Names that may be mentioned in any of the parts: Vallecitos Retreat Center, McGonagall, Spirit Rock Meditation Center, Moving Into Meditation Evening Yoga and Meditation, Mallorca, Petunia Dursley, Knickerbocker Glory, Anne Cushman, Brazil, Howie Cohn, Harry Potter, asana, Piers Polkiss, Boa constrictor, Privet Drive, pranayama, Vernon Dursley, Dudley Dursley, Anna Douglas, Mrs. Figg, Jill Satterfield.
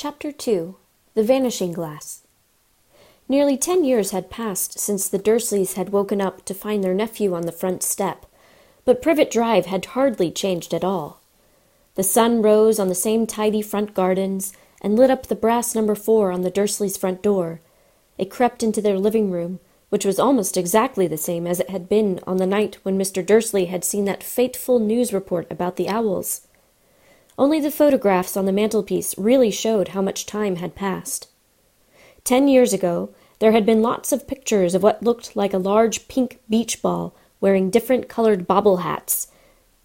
Chapter 2. The Vanishing Glass. Nearly 10 years had passed since the Dursleys had woken up to find their nephew on the front step, but Privet Drive had hardly changed at all. The sun rose on the same tidy front gardens and lit up the brass number 4 on the Dursleys' front door. It crept into their living room, which was almost exactly the same as it had been on the night when Mr. Dursley had seen that fateful news report about the owls. Only the photographs on the mantelpiece really showed how much time had passed. 10 years ago, there had been lots of pictures of what looked like a large pink beach ball wearing different colored bobble hats.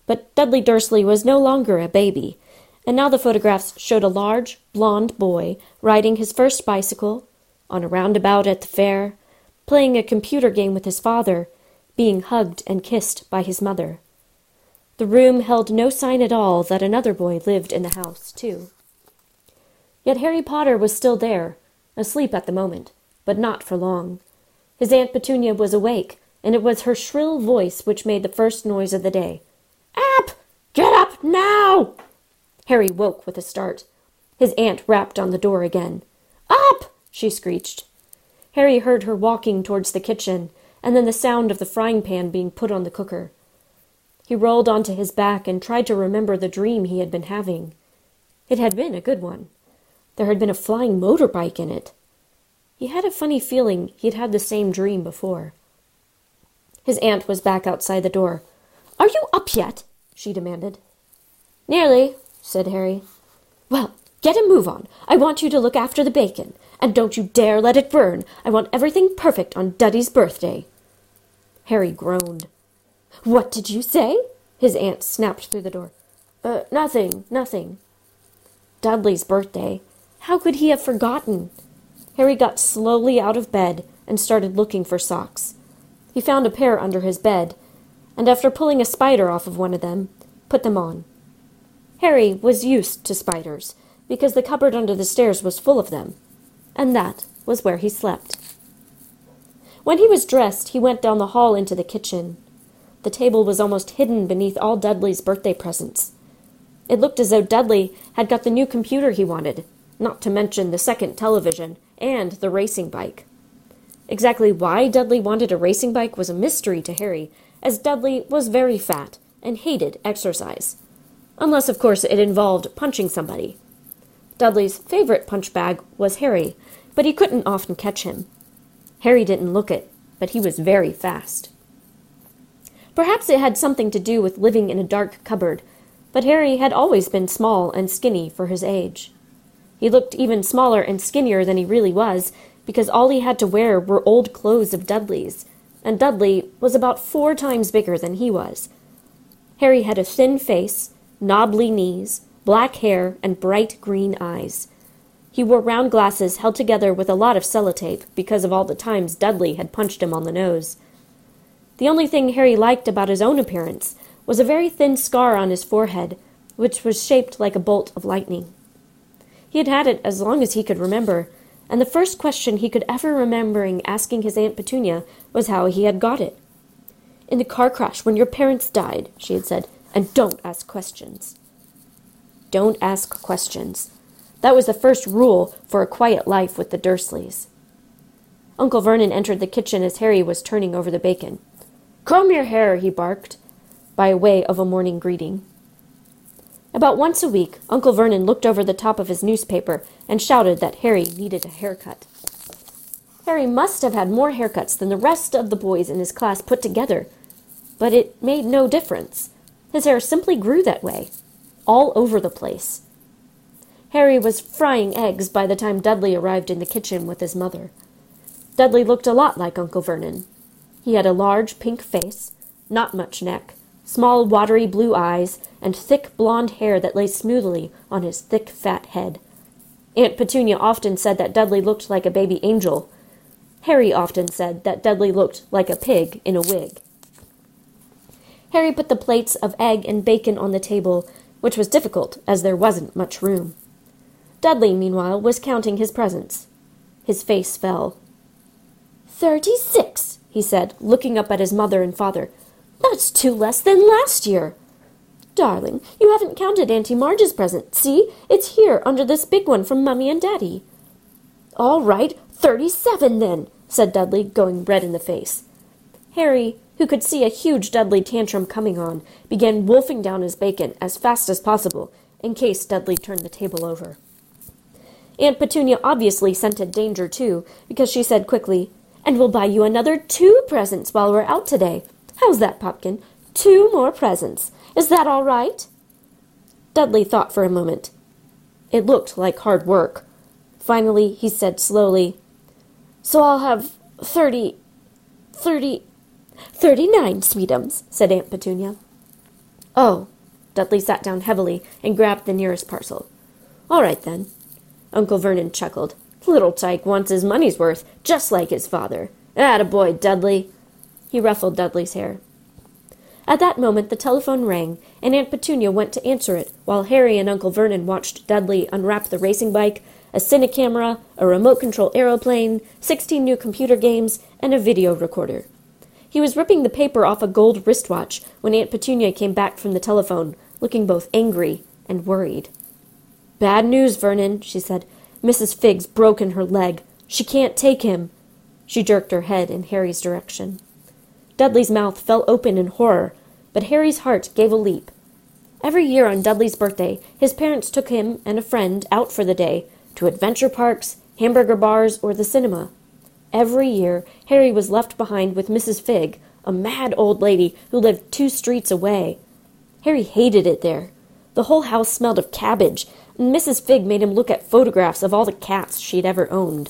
But Dudley Dursley was no longer a baby, and now the photographs showed a large, blond boy riding his first bicycle, on a roundabout at the fair, playing a computer game with his father, being hugged and kissed by his mother. The room held no sign at all that another boy lived in the house, too. Yet Harry Potter was still there, asleep at the moment, but not for long. His Aunt Petunia was awake, and it was her shrill voice which made the first noise of the day. "Up! Get up now!" Harry woke with a start. His aunt rapped on the door again. "Up!" she screeched. Harry heard her walking towards the kitchen, and then the sound of the frying pan being put on the cooker. He rolled onto his back and tried to remember the dream he had been having. It had been a good one. There had been a flying motorbike in it. He had a funny feeling he had had the same dream before. His aunt was back outside the door. "Are you up yet?" she demanded. "Nearly," said Harry. "Well, get a move on. I want you to look after the bacon. And don't you dare let it burn. I want everything perfect on Duddy's birthday." Harry groaned. "What did you say?" his aunt snapped through the door. Nothing. Dudley's birthday. How could he have forgotten? Harry got slowly out of bed and started looking for socks. He found a pair under his bed, and after pulling a spider off of one of them, put them on. Harry was used to spiders, because the cupboard under the stairs was full of them, and that was where he slept. When he was dressed, he went down the hall into the kitchen. The table was almost hidden beneath all Dudley's birthday presents. It looked as though Dudley had got the new computer he wanted, not to mention the second television and the racing bike. Exactly why Dudley wanted a racing bike was a mystery to Harry, as Dudley was very fat and hated exercise. Unless, of course, it involved punching somebody. Dudley's favorite punch bag was Harry, but he couldn't often catch him. Harry didn't look it, but he was very fast. Perhaps it had something to do with living in a dark cupboard, but Harry had always been small and skinny for his age. He looked even smaller and skinnier than he really was, because all he had to wear were old clothes of Dudley's, and Dudley was about 4 times bigger than he was. Harry had a thin face, knobbly knees, black hair, and bright green eyes. He wore round glasses held together with a lot of sellotape because of all the times Dudley had punched him on the nose. The only thing Harry liked about his own appearance was a very thin scar on his forehead, which was shaped like a bolt of lightning. He had had it as long as he could remember, and the first question he could ever remember asking his Aunt Petunia was how he had got it. "In the car crash when your parents died," she had said, "and don't ask questions." Don't ask questions. That was the first rule for a quiet life with the Dursleys. Uncle Vernon entered the kitchen as Harry was turning over the bacon. "Comb your hair," he barked, by way of a morning greeting. About once a week, Uncle Vernon looked over the top of his newspaper and shouted that Harry needed a haircut. Harry must have had more haircuts than the rest of the boys in his class put together, but it made no difference. His hair simply grew that way, all over the place. Harry was frying eggs by the time Dudley arrived in the kitchen with his mother. Dudley looked a lot like Uncle Vernon. He had a large pink face, not much neck, small watery blue eyes, and thick blonde hair that lay smoothly on his thick fat head. Aunt Petunia often said that Dudley looked like a baby angel. Harry often said that Dudley looked like a pig in a wig. Harry put the plates of egg and bacon on the table, which was difficult as there wasn't much room. Dudley, meanwhile, was counting his presents. His face fell. 36, he said, looking up at his mother and father. "That's 2 less than last year." "Darling, you haven't counted Auntie Marge's present. See, it's here, under this big one from Mummy and Daddy." "All right, 37 then," said Dudley, going red in the face. Harry, who could see a huge Dudley tantrum coming on, began wolfing down his bacon as fast as possible, in case Dudley turned the table over. Aunt Petunia obviously scented danger, too, because she said quickly, "And we'll buy you another 2 presents while we're out today. How's that, Popkin? 2 more presents. Is that all right?" Dudley thought for a moment. It looked like hard work. Finally, he said slowly, "So I'll have 39 sweetums," said Aunt Petunia. "Oh." Dudley sat down heavily and grabbed the nearest parcel. "All right, then." Uncle Vernon chuckled. "Little tyke wants his money's worth, just like his father. Attaboy, Dudley." He ruffled Dudley's hair. At that moment the telephone rang, and Aunt Petunia went to answer it, while Harry and Uncle Vernon watched Dudley unwrap the racing bike, a cinecamera, a remote-control aeroplane, 16 new computer games, and a video recorder. He was ripping the paper off a gold wristwatch when Aunt Petunia came back from the telephone, looking both angry and worried. "Bad news, Vernon," she said. "Mrs. Figg's broken her leg. She can't take him." She jerked her head in Harry's direction. Dudley's mouth fell open in horror, but Harry's heart gave a leap. Every year on Dudley's birthday, his parents took him and a friend out for the day, to adventure parks, hamburger bars, or the cinema. Every year, Harry was left behind with Mrs. Figg, a mad old lady who lived 2 streets away. Harry hated it there. The whole house smelled of cabbage, and Mrs. Figg made him look at photographs of all the cats she'd ever owned.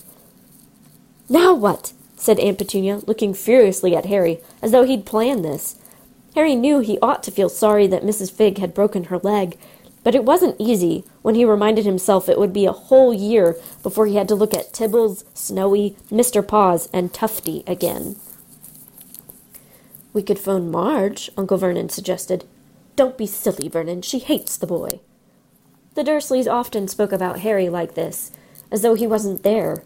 "Now what?" said Aunt Petunia, looking furiously at Harry, as though he'd planned this. Harry knew he ought to feel sorry that Mrs. Figg had broken her leg, but it wasn't easy when he reminded himself it would be a whole year before he had to look at Tibbles, Snowy, Mr. Paws, and Tufty again. "We could phone Marge," Uncle Vernon suggested. "Don't be silly, Vernon. She hates the boy." The Dursleys often spoke about Harry like this, as though he wasn't there,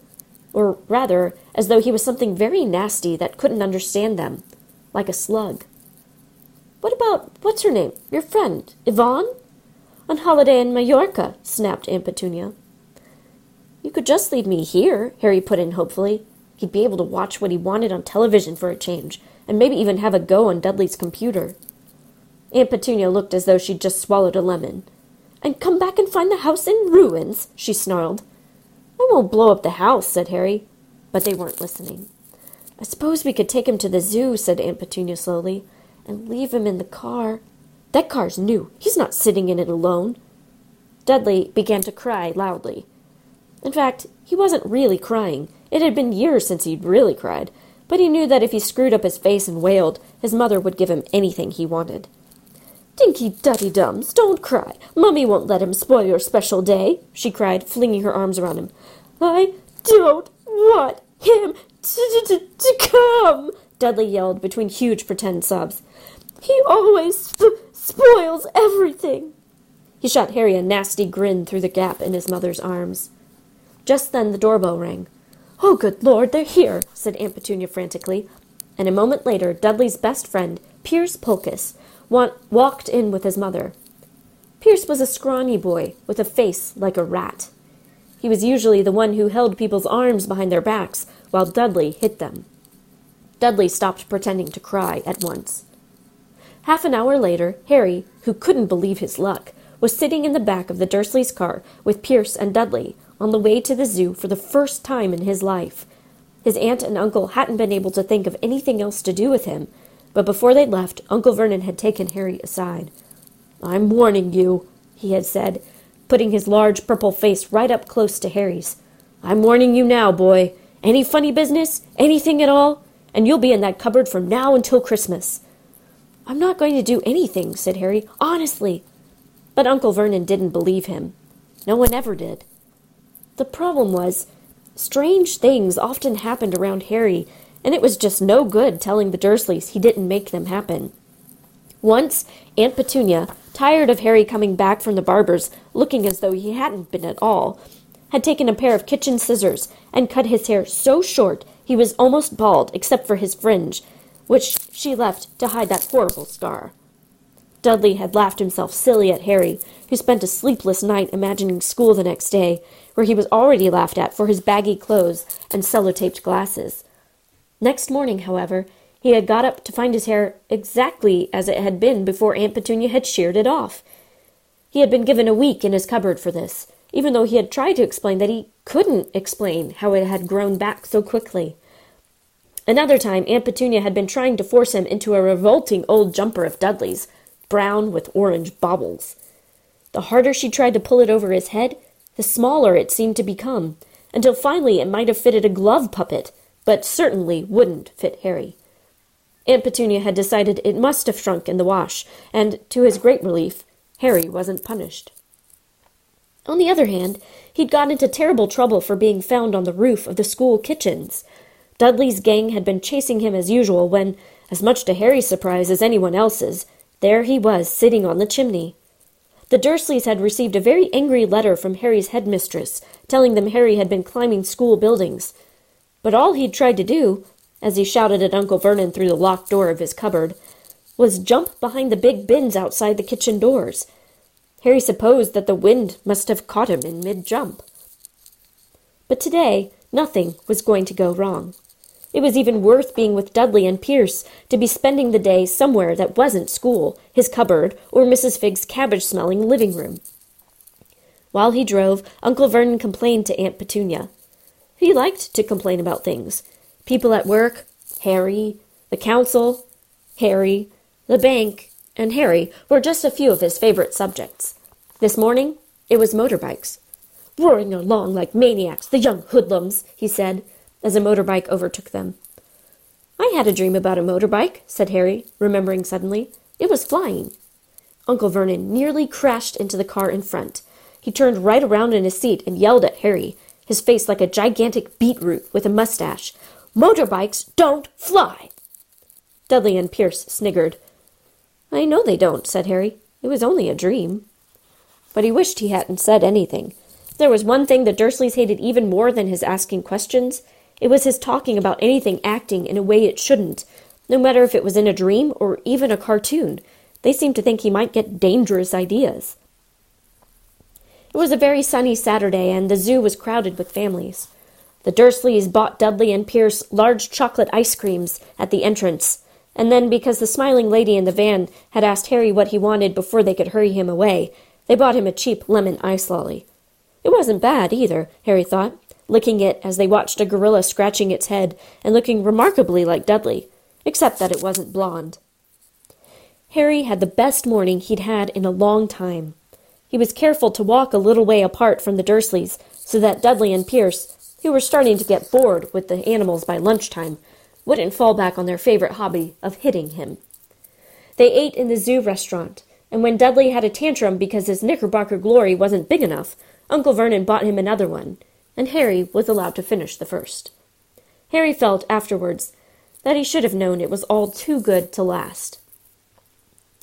or rather, as though he was something very nasty that couldn't understand them, like a slug. "What about, what's her name, your friend, Yvonne? On holiday in Mallorca," snapped Aunt Petunia. "You could just leave me here," Harry put in hopefully. He'd be able to watch what he wanted on television for a change, and maybe even have a go on Dudley's computer. Aunt Petunia looked as though she'd just swallowed a lemon. "And come back and find the house in ruins," she snarled. "I won't blow up the house," said Harry. But they weren't listening. "I suppose we could take him to the zoo," said Aunt Petunia slowly, "and leave him in the car. That car's new. He's not sitting in it alone." Dudley began to cry loudly. In fact, he wasn't really crying. It had been years since he'd really cried, but he knew that if he screwed up his face and wailed, his mother would give him anything he wanted. "Dinky Duddy Dums, don't cry. Mummy won't let him spoil your special day," she cried, flinging her arms around him. "I don't want him to come," Dudley yelled between huge pretend sobs. "He always spoils everything." He shot Harry a nasty grin through the gap in his mother's arms. Just then the doorbell rang. "Oh, good Lord, they're here," said Aunt Petunia frantically, and a moment later Dudley's best friend, Piers Polkiss, walked in with his mother. Piers was a scrawny boy with a face like a rat. He was usually the one who held people's arms behind their backs while Dudley hit them. Dudley stopped pretending to cry at once. Half an hour later, Harry, who couldn't believe his luck, was sitting in the back of the Dursleys' car with Pierce and Dudley on the way to the zoo for the first time in his life. His aunt and uncle hadn't been able to think of anything else to do with him, but before they left, Uncle Vernon had taken Harry aside. "I'm warning you," he had said, putting his large purple face right up close to Harry's. "I'm warning you now, boy. Any funny business, anything at all, and you'll be in that cupboard from now until Christmas." "I'm not going to do anything," said Harry, "honestly." But Uncle Vernon didn't believe him. No one ever did. The problem was, strange things often happened around Harry, and it was just no good telling the Dursleys he didn't make them happen. Once, Aunt Petunia, tired of Harry coming back from the barber's looking as though he hadn't been at all, had taken a pair of kitchen scissors and cut his hair so short he was almost bald except for his fringe, which she left to hide that horrible scar. Dudley had laughed himself silly at Harry, who spent a sleepless night imagining school the next day, where he was already laughed at for his baggy clothes and sellotaped glasses. Next morning, however, he had got up to find his hair exactly as it had been before Aunt Petunia had sheared it off. He had been given a week in his cupboard for this, even though he had tried to explain that he couldn't explain how it had grown back so quickly. Another time, Aunt Petunia had been trying to force him into a revolting old jumper of Dudley's, brown with orange baubles. The harder she tried to pull it over his head, the smaller it seemed to become, until finally it might have fitted a glove puppet, but certainly wouldn't fit Harry. Aunt Petunia had decided it must have shrunk in the wash, and, to his great relief, Harry wasn't punished. On the other hand, he'd got into terrible trouble for being found on the roof of the school kitchens. Dudley's gang had been chasing him as usual when, as much to Harry's surprise as anyone else's, there he was, sitting on the chimney. The Dursleys had received a very angry letter from Harry's headmistress, telling them Harry had been climbing school buildings. But all he'd tried to do, as he shouted at Uncle Vernon through the locked door of his cupboard, was jump behind the big bins outside the kitchen doors. Harry supposed that the wind must have caught him in mid-jump. But today, nothing was going to go wrong. It was even worth being with Dudley and Pierce to be spending the day somewhere that wasn't school, his cupboard, or Mrs. Figg's cabbage-smelling living room. While he drove, Uncle Vernon complained to Aunt Petunia. He liked to complain about things. People at work, Harry, the council, Harry, the bank, and Harry were just a few of his favorite subjects. This morning, it was motorbikes. "Roaring along like maniacs, the young hoodlums," he said, as a motorbike overtook them. "I had a dream about a motorbike," said Harry, remembering suddenly. "It was flying." Uncle Vernon nearly crashed into the car in front. He turned right around in his seat and yelled at Harry, his face like a gigantic beetroot with a mustache. "Motorbikes don't fly!" Dudley and Pierce sniggered. "I know they don't," said Harry. "It was only a dream." But he wished he hadn't said anything. If there was one thing the Dursleys hated even more than his asking questions, it was his talking about anything acting in a way it shouldn't, no matter if it was in a dream or even a cartoon. They seemed to think he might get dangerous ideas. It was a very sunny Saturday, and the zoo was crowded with families. The Dursleys bought Dudley and Pierce large chocolate ice creams at the entrance, and then, because the smiling lady in the van had asked Harry what he wanted before they could hurry him away, they bought him a cheap lemon ice lolly. It wasn't bad, either, Harry thought, licking it as they watched a gorilla scratching its head and looking remarkably like Dudley, except that it wasn't blonde. Harry had the best morning he'd had in a long time. He was careful to walk a little way apart from the Dursleys so that Dudley and Pierce, who were starting to get bored with the animals by lunchtime, wouldn't fall back on their favorite hobby of hitting him. They ate in the zoo restaurant, and when Dudley had a tantrum because his Knickerbocker Glory wasn't big enough, Uncle Vernon bought him another one, and Harry was allowed to finish the first. Harry felt afterwards that he should have known it was all too good to last.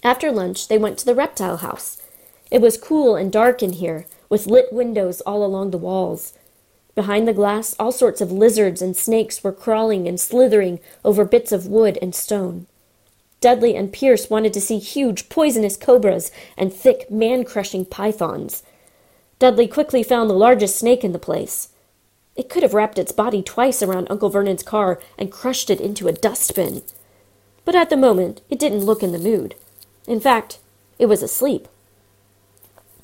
After lunch, they went to the reptile house. It was cool and dark in here, with lit windows all along the walls. Behind the glass, all sorts of lizards and snakes were crawling and slithering over bits of wood and stone. Dudley and Pierce wanted to see huge, poisonous cobras and thick, man-crushing pythons. Dudley quickly found the largest snake in the place. It could have wrapped its body twice around Uncle Vernon's car and crushed it into a dustbin. But at the moment, it didn't look in the mood. In fact, it was asleep.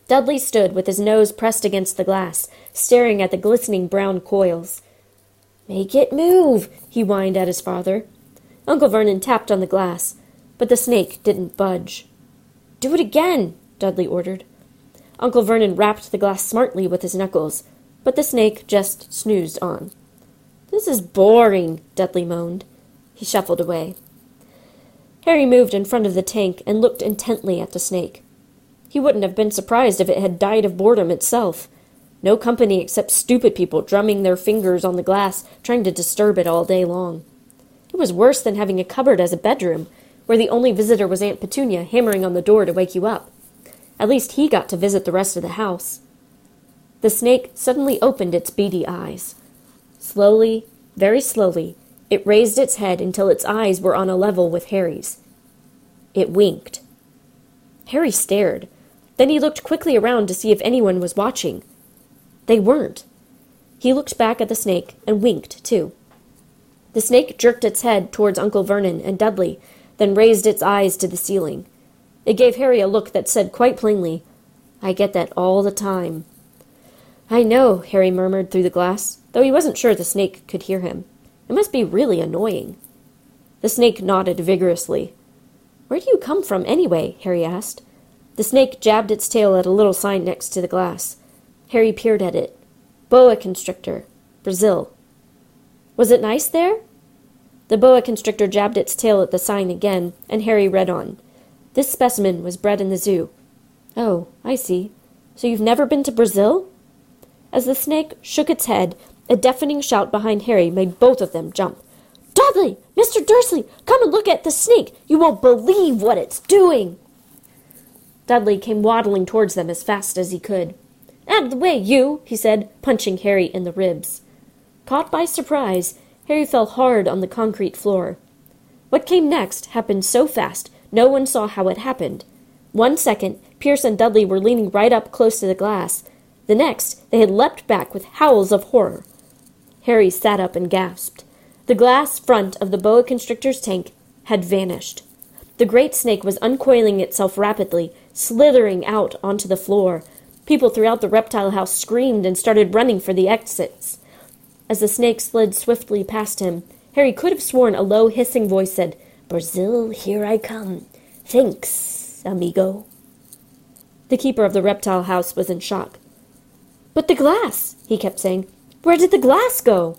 Dudley stood with his nose pressed against the glass, staring at the glistening brown coils. "Make it move," he whined at his father. Uncle Vernon tapped on the glass, but the snake didn't budge. "Do it again," Dudley ordered. Uncle Vernon rapped the glass smartly with his knuckles, but the snake just snoozed on. "This is boring," Dudley moaned. He shuffled away. Harry moved in front of the tank and looked intently at the snake. He wouldn't have been surprised if it had died of boredom itself. No company except stupid people drumming their fingers on the glass, trying to disturb it all day long. It was worse than having a cupboard as a bedroom, where the only visitor was Aunt Petunia hammering on the door to wake you up. At least he got to visit the rest of the house. The snake suddenly opened its beady eyes. Slowly, very slowly, it raised its head until its eyes were on a level with Harry's. It winked. Harry stared. Then he looked quickly around to see if anyone was watching. They weren't. He looked back at the snake and winked, too. The snake jerked its head towards Uncle Vernon and Dudley, then raised its eyes to the ceiling. It gave Harry a look that said quite plainly, "I get that all the time." "I know," Harry murmured through the glass, though he wasn't sure the snake could hear him. "It must be really annoying." The snake nodded vigorously. "Where do you come from, anyway?" Harry asked. The snake jabbed its tail at a little sign next to the glass. Harry peered at it. "Boa constrictor, Brazil." "Was it nice there?" The boa constrictor jabbed its tail at the sign again, and Harry read on. "This specimen was bred in the zoo." "Oh, I see. So you've never been to Brazil?" As the snake shook its head, a deafening shout behind Harry made both of them jump. "Dudley! Mr. Dursley! Come and look at the snake! You won't believe what it's doing!" Dudley came waddling towards them as fast as he could. "Out of the way, you!" he said, punching Harry in the ribs. Caught by surprise, Harry fell hard on the concrete floor. What came next happened so fast, no one saw how it happened. 1 second, Pierce and Dudley were leaning right up close to the glass. The next, they had leapt back with howls of horror. Harry sat up and gasped. The glass front of the boa constrictor's tank had vanished. The great snake was uncoiling itself rapidly, slithering out onto the floor. People throughout the reptile house screamed and started running for the exits. As the snake slid swiftly past him, Harry could have sworn a low hissing voice said, "Brazil, here I come. Thanks, amigo." The keeper of the reptile house was in shock. "But the glass," he kept saying. "Where did the glass go?"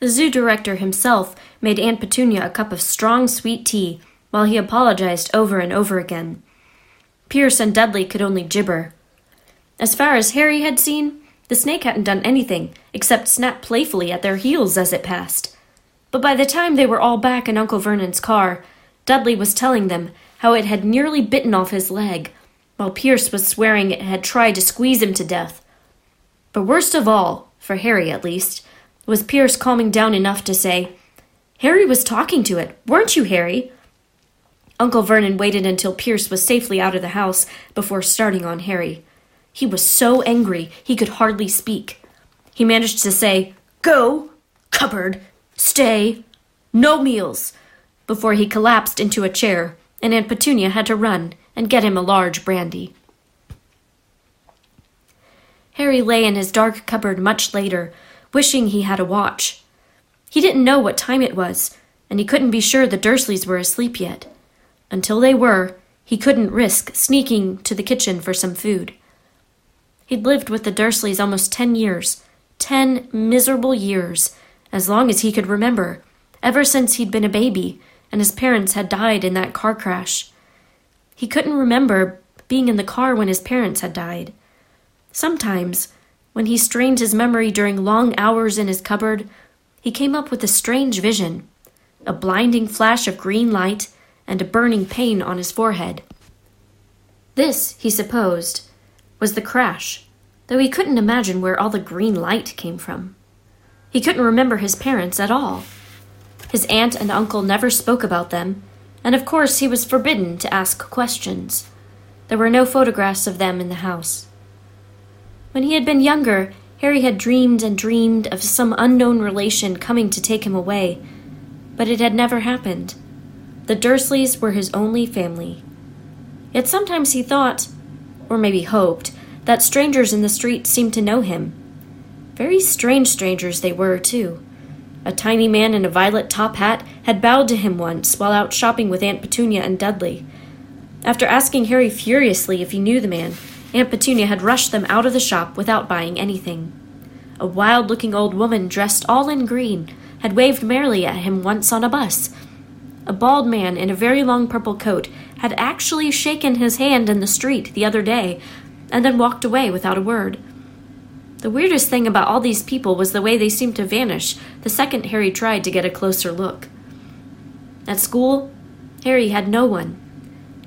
The zoo director himself made Aunt Petunia a cup of strong, sweet tea, while he apologized over and over again. Pierce and Dudley could only gibber. As far as Harry had seen, the snake hadn't done anything except snap playfully at their heels as it passed. But by the time they were all back in Uncle Vernon's car, Dudley was telling them how it had nearly bitten off his leg, while Pierce was swearing it had tried to squeeze him to death. But worst of all, for Harry at least, was Pierce calming down enough to say, "Harry was talking to it, weren't you, Harry?" Uncle Vernon waited until Pierce was safely out of the house before starting on Harry. He was so angry he could hardly speak. He managed to say, "Go, cupboard, stay, no meals," before he collapsed into a chair, and Aunt Petunia had to run and get him a large brandy. Harry lay in his dark cupboard much later, wishing he had a watch. He didn't know what time it was, and he couldn't be sure the Dursleys were asleep yet. Until they were, he couldn't risk sneaking to the kitchen for some food. He'd lived with the Dursleys almost 10 years, 10 miserable years, as long as he could remember, ever since he'd been a baby, and his parents had died in that car crash. He couldn't remember being in the car when his parents had died. Sometimes, when he strained his memory during long hours in his cupboard, he came up with a strange vision, a blinding flash of green light and a burning pain on his forehead. This, he supposed, was the crash, though he couldn't imagine where all the green light came from. He couldn't remember his parents at all. His aunt and uncle never spoke about them, and of course he was forbidden to ask questions. There were no photographs of them in the house. When he had been younger, Harry had dreamed and dreamed of some unknown relation coming to take him away, but it had never happened. The Dursleys were his only family. Yet sometimes he thought, or maybe hoped, that strangers in the street seemed to know him. Very strange strangers they were, too. A tiny man in a violet top hat had bowed to him once while out shopping with Aunt Petunia and Dudley. After asking Harry furiously if he knew the man, Aunt Petunia had rushed them out of the shop without buying anything. A wild-looking old woman dressed all in green had waved merrily at him once on a bus. A bald man in a very long purple coat had actually shaken his hand in the street the other day and then walked away without a word. The weirdest thing about all these people was the way they seemed to vanish the second Harry tried to get a closer look. At school, Harry had no one.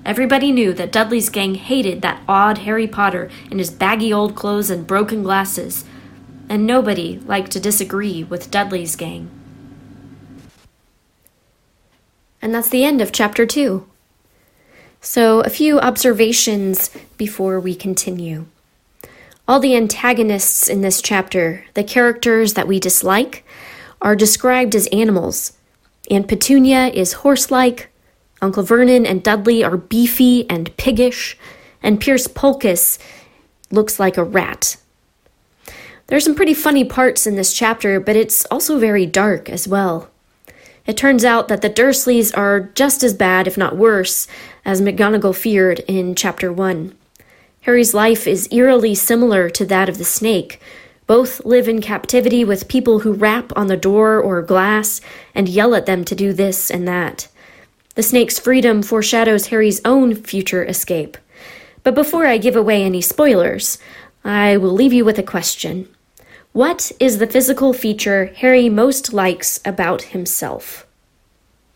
Everybody knew that Dudley's gang hated that odd Harry Potter in his baggy old clothes and broken glasses, and nobody liked to disagree with Dudley's gang. And that's the end of Chapter 2. So a few observations before we continue. All the antagonists in this chapter, the characters that we dislike, are described as animals. Aunt Petunia is horse-like, Uncle Vernon and Dudley are beefy and piggish, and Piers Polkiss looks like a rat. There's some pretty funny parts in this chapter, but it's also very dark as well. It turns out that the Dursleys are just as bad, if not worse, as McGonagall feared in Chapter 1. Harry's life is eerily similar to that of the snake. Both live in captivity with people who rap on the door or glass and yell at them to do this and that. The snake's freedom foreshadows Harry's own future escape. But before I give away any spoilers, I will leave you with a question. What is the physical feature Harry most likes about himself?